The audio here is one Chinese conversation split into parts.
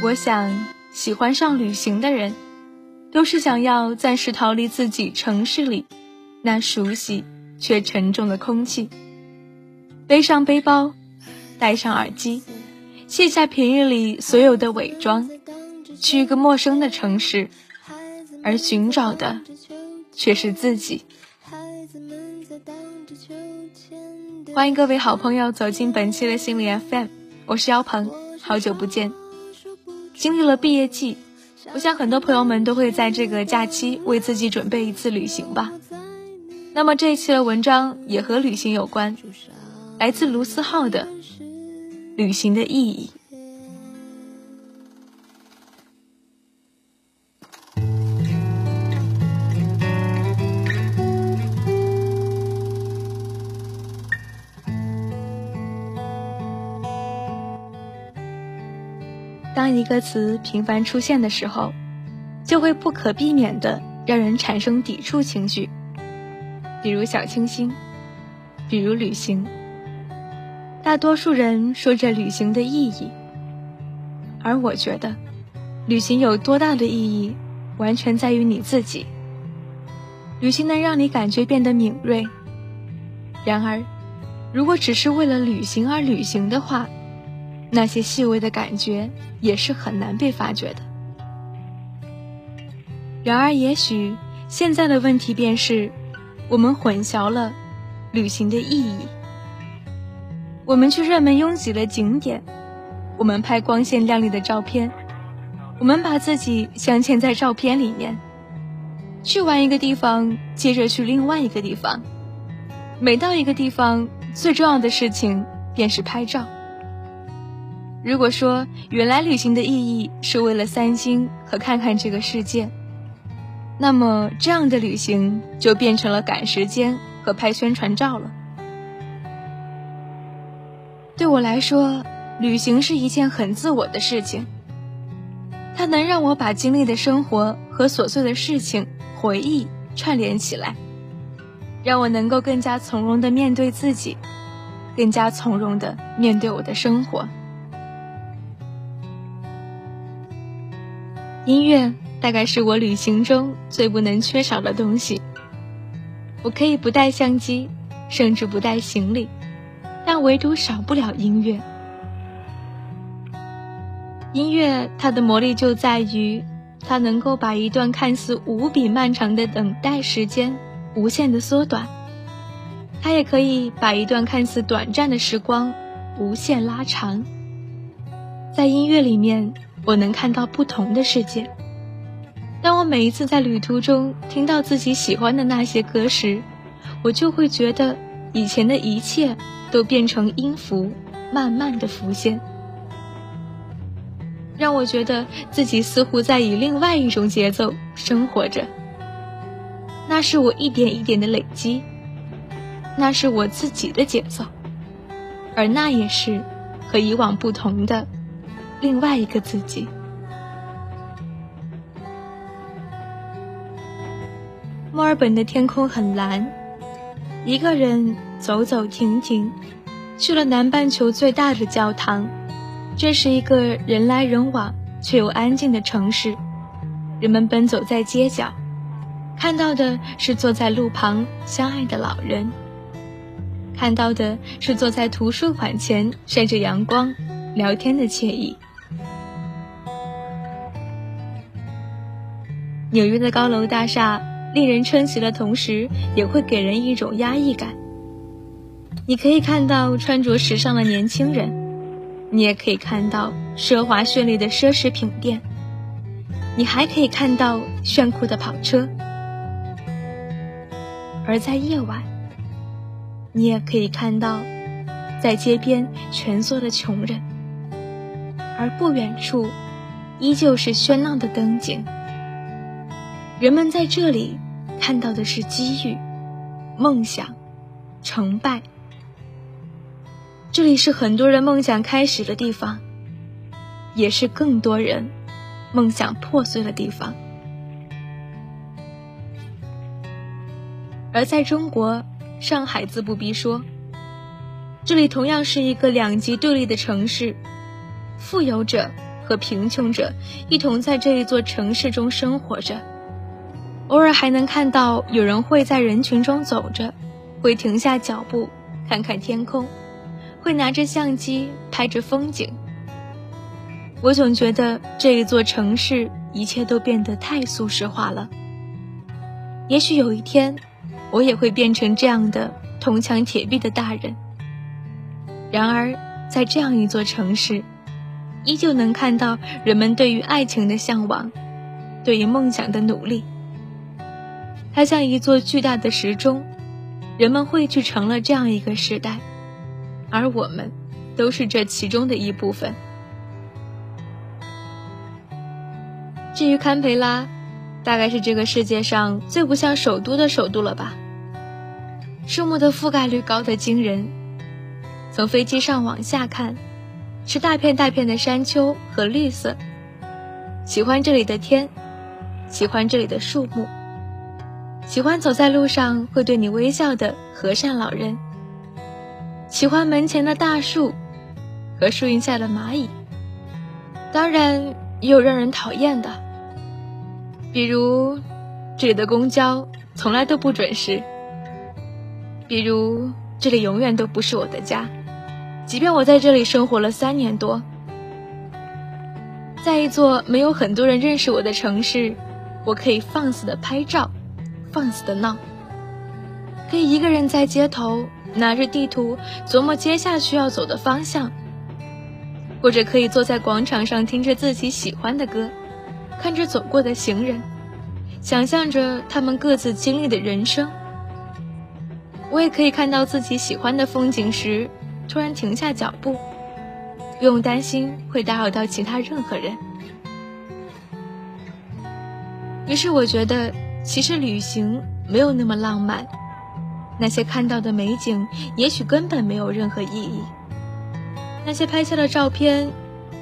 我想，喜欢上旅行的人，都是想要暂时逃离自己城市里那熟悉却沉重的空气，背上背包，戴上耳机，卸下平日里所有的伪装，去一个陌生的城市，而寻找的却是自己。欢迎各位好朋友走进本期的心理 FM， 我是姚鹏，好久不见。经历了毕业季，我想很多朋友们都会在这个假期为自己准备一次旅行吧。那么这一期的文章也和旅行有关，来自卢思浩的《旅行的意义》。当一个词频繁出现的时候，就会不可避免地让人产生抵触情绪，比如小清新，比如旅行。大多数人说着旅行的意义，而我觉得旅行有多大的意义，完全在于你自己。旅行能让你感觉变得敏锐，然而如果只是为了旅行而旅行的话，那些细微的感觉也是很难被发觉的。然而也许现在的问题便是，我们混淆了旅行的意义。我们去热门拥挤的景点，我们拍光鲜亮丽的照片，我们把自己镶嵌在照片里面，去完一个地方接着去另外一个地方，每到一个地方最重要的事情便是拍照。如果说原来旅行的意义是为了散心和看看这个世界，那么这样的旅行就变成了赶时间和拍宣传照了。对我来说，旅行是一件很自我的事情，它能让我把经历的生活和琐碎的事情、回忆串联起来，让我能够更加从容地面对自己，更加从容地面对我的生活。音乐大概是我旅行中最不能缺少的东西。我可以不带相机，甚至不带行李，但唯独少不了音乐。音乐它的魔力就在于，它能够把一段看似无比漫长的等待时间无限的缩短，它也可以把一段看似短暂的时光无限拉长。在音乐里面，我能看到不同的世界。当我每一次在旅途中听到自己喜欢的那些歌时，我就会觉得以前的一切都变成音符，慢慢的浮现，让我觉得自己似乎在以另外一种节奏生活着。那是我一点一点的累积，那是我自己的节奏，而那也是和以往不同的另外一个自己。墨尔本的天空很蓝，一个人走走停停，去了南半球最大的教堂。这是一个人来人往却又安静的城市，人们奔走在街角，看到的是坐在路旁相爱的老人，看到的是坐在图书馆前晒着阳光聊天的惬意。纽约的高楼大厦令人称奇的同时，也会给人一种压抑感。你可以看到穿着时尚的年轻人，你也可以看到奢华绚丽的奢侈品店，你还可以看到炫酷的跑车。而在夜晚，你也可以看到在街边蜷缩的穷人，而不远处依旧是喧闹的灯景。人们在这里看到的是机遇、梦想、成败。这里是很多人梦想开始的地方，也是更多人梦想破碎的地方。而在中国，上海自不必说，这里同样是一个两极对立的城市，富有者和贫穷者一同在这一座城市中生活着。偶尔还能看到有人会在人群中走着，会停下脚步看看天空，会拿着相机拍着风景。我总觉得这一座城市一切都变得太俗世化了。也许有一天，我也会变成这样的铜墙铁壁的大人。然而在这样一座城市，依旧能看到人们对于爱情的向往，对于梦想的努力。它像一座巨大的时钟，人们汇聚成了这样一个时代，而我们都是这其中的一部分。至于堪培拉，大概是这个世界上最不像首都的首都了吧。树木的覆盖率高得惊人，从飞机上往下看，是大片大片的山丘和绿色。喜欢这里的天，喜欢这里的树木，喜欢走在路上会对你微笑的和善老人，喜欢门前的大树和树荫下的蚂蚁。当然也有让人讨厌的，比如这里的公交从来都不准时，比如这里永远都不是我的家，即便我在这里生活了3年多。在一座没有很多人认识我的城市，我可以放肆的拍照，放肆的闹，可以一个人在街头拿着地图琢磨接下去要走的方向，或者可以坐在广场上听着自己喜欢的歌，看着走过的行人，想象着他们各自经历的人生。我也可以看到自己喜欢的风景时突然停下脚步，不用担心会打扰到其他任何人。于是我觉得其实旅行没有那么浪漫，那些看到的美景也许根本没有任何意义，那些拍下的照片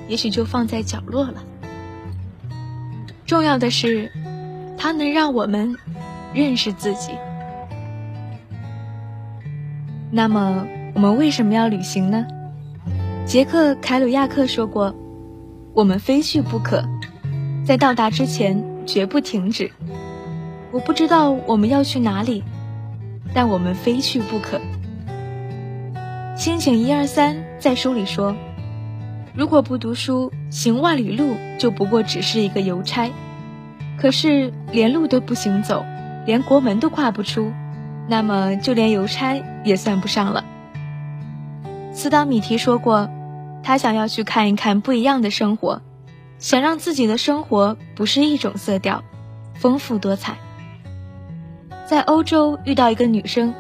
也许就放在角落了。重要的是，它能让我们认识自己。那么我们为什么要旅行呢？捷克凯鲁亚克说过，我们非去不可，在到达之前绝不停止。我不知道我们要去哪里，但我们非去不可。心情123在书里说，如果不读书，行万里路就不过只是一个邮差。可是连路都不行走，连国门都跨不出，那么就连邮差也算不上了。斯当米提说过，他想要去看一看不一样的生活，想让自己的生活不是一种色调，丰富多彩。在欧洲遇到一个女生，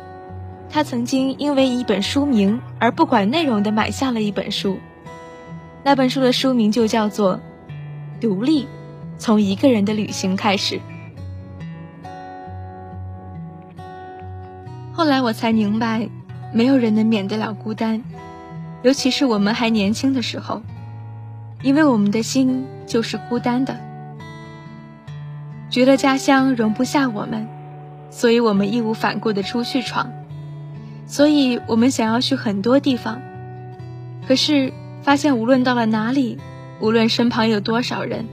她曾经因为一本书名而不管内容的买下了一本书，那本书的书名就叫做《独立：从一个人的旅行开始》。后来我才明白，没有人能免得了孤单，尤其是我们还年轻的时候，因为我们的心就是孤单的，觉得家乡容不下我们，所以我们义无反顾地出去闯，所以我们想要去很多地方，可是发现无论到了哪里，无论身旁有多少人，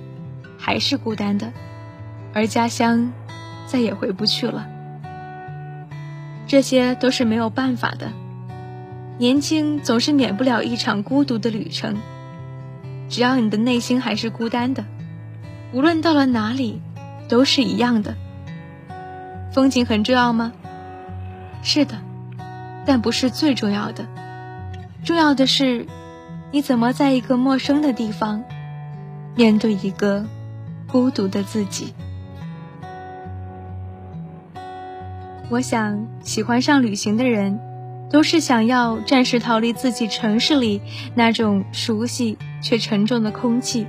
还是孤单的，而家乡再也回不去了。这些都是没有办法的，年轻总是免不了一场孤独的旅程。只要你的内心还是孤单的，无论到了哪里都是一样的。风景很重要吗？是的，但不是最重要的，重要的是你怎么在一个陌生的地方面对一个孤独的自己。我想喜欢上旅行的人都是想要暂时逃离自己城市里那种熟悉却沉重的空气，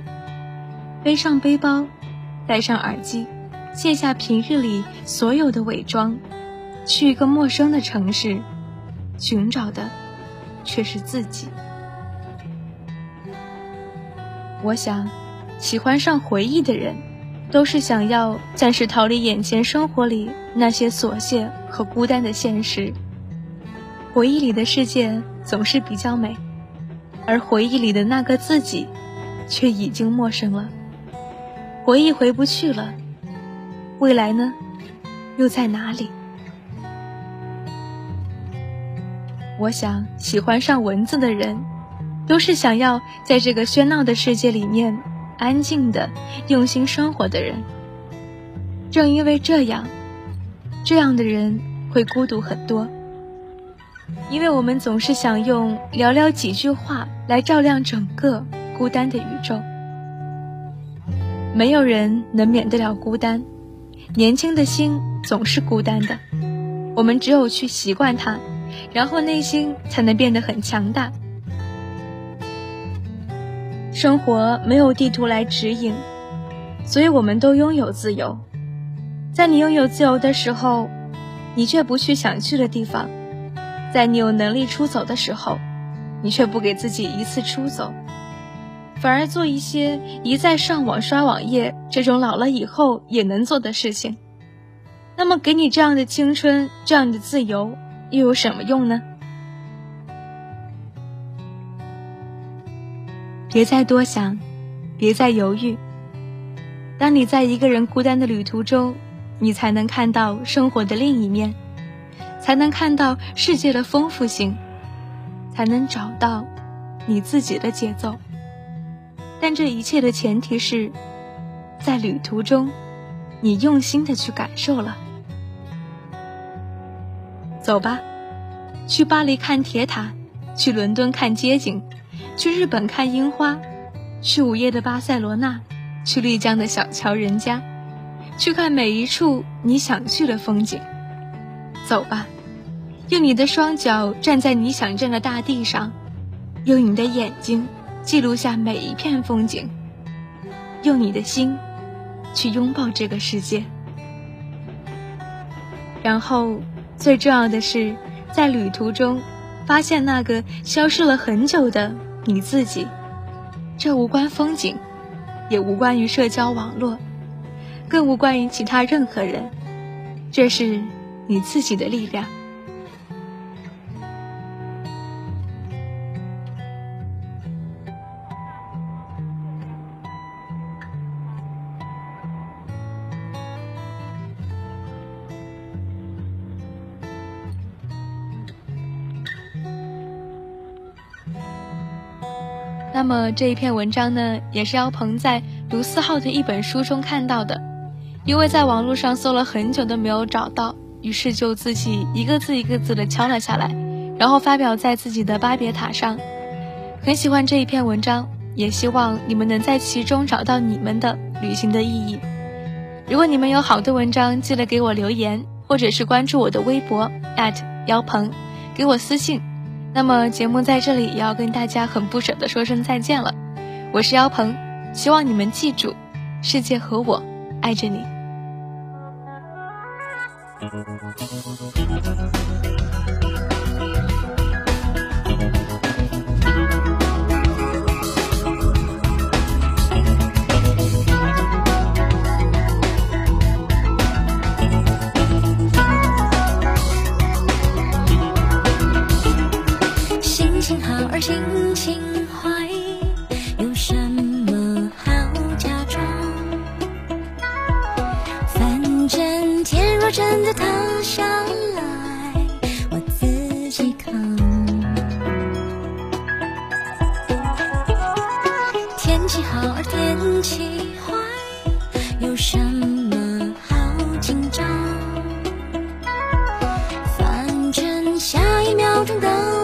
背上背包，戴上耳机，卸下平日里所有的伪装，去一个陌生的城市，寻找的却是自己。我想喜欢上回忆的人都是想要暂时逃离眼前生活里那些琐屑和孤单的现实。回忆里的世界总是比较美，而回忆里的那个自己却已经陌生了，回忆回不去了，未来呢，又在哪里？我想，喜欢上文字的人，都是想要在这个喧闹的世界里面安静的用心生活的人。正因为这样，这样的人会孤独很多，因为我们总是想用寥寥几句话来照亮整个孤单的宇宙。没有人能免得了孤单，年轻的心总是孤单的，我们只有去习惯它，然后内心才能变得很强大。生活没有地图来指引，所以我们都拥有自由。在你拥有自由的时候，你却不去想去的地方；在你有能力出走的时候，你却不给自己一次出走，反而做一些一再上网刷网页这种老了以后也能做的事情。那么给你这样的青春，这样的自由又有什么用呢？别再多想，别再犹豫。当你在一个人孤单的旅途中，你才能看到生活的另一面，才能看到世界的丰富性，才能找到你自己的节奏。但这一切的前提是，在旅途中，你用心的去感受了。走吧，去巴黎看铁塔，去伦敦看街景，去日本看樱花，去午夜的巴塞罗那，去丽江的小桥人家，去看每一处你想去的风景。走吧，用你的双脚站在你想站的大地上，用你的眼睛记录下每一片风景，用你的心去拥抱这个世界。然后最重要的是，在旅途中发现那个消失了很久的你自己。这无关风景，也无关于社交网络，更无关于其他任何人，这是你自己的力量。那么这一篇文章呢，也是姚鹏在卢思浩的一本书中看到的。因为在网络上搜了很久都没有找到，于是就自己一个字一个字的敲了下来，然后发表在自己的巴别塔上。很喜欢这一篇文章，也希望你们能在其中找到你们的旅行的意义。如果你们有好的文章，记得给我留言，或者是关注我的微博姚鹏，给我私信。那么节目在这里也要跟大家很不舍地说声再见了。我是姚鹏，希望你们记住，世界和我爱着你。心情好而心情坏，有什么好假装？反正天若真的塌下来，我自己扛。天气好而天气坏，有什么好紧张？反正下一秒钟的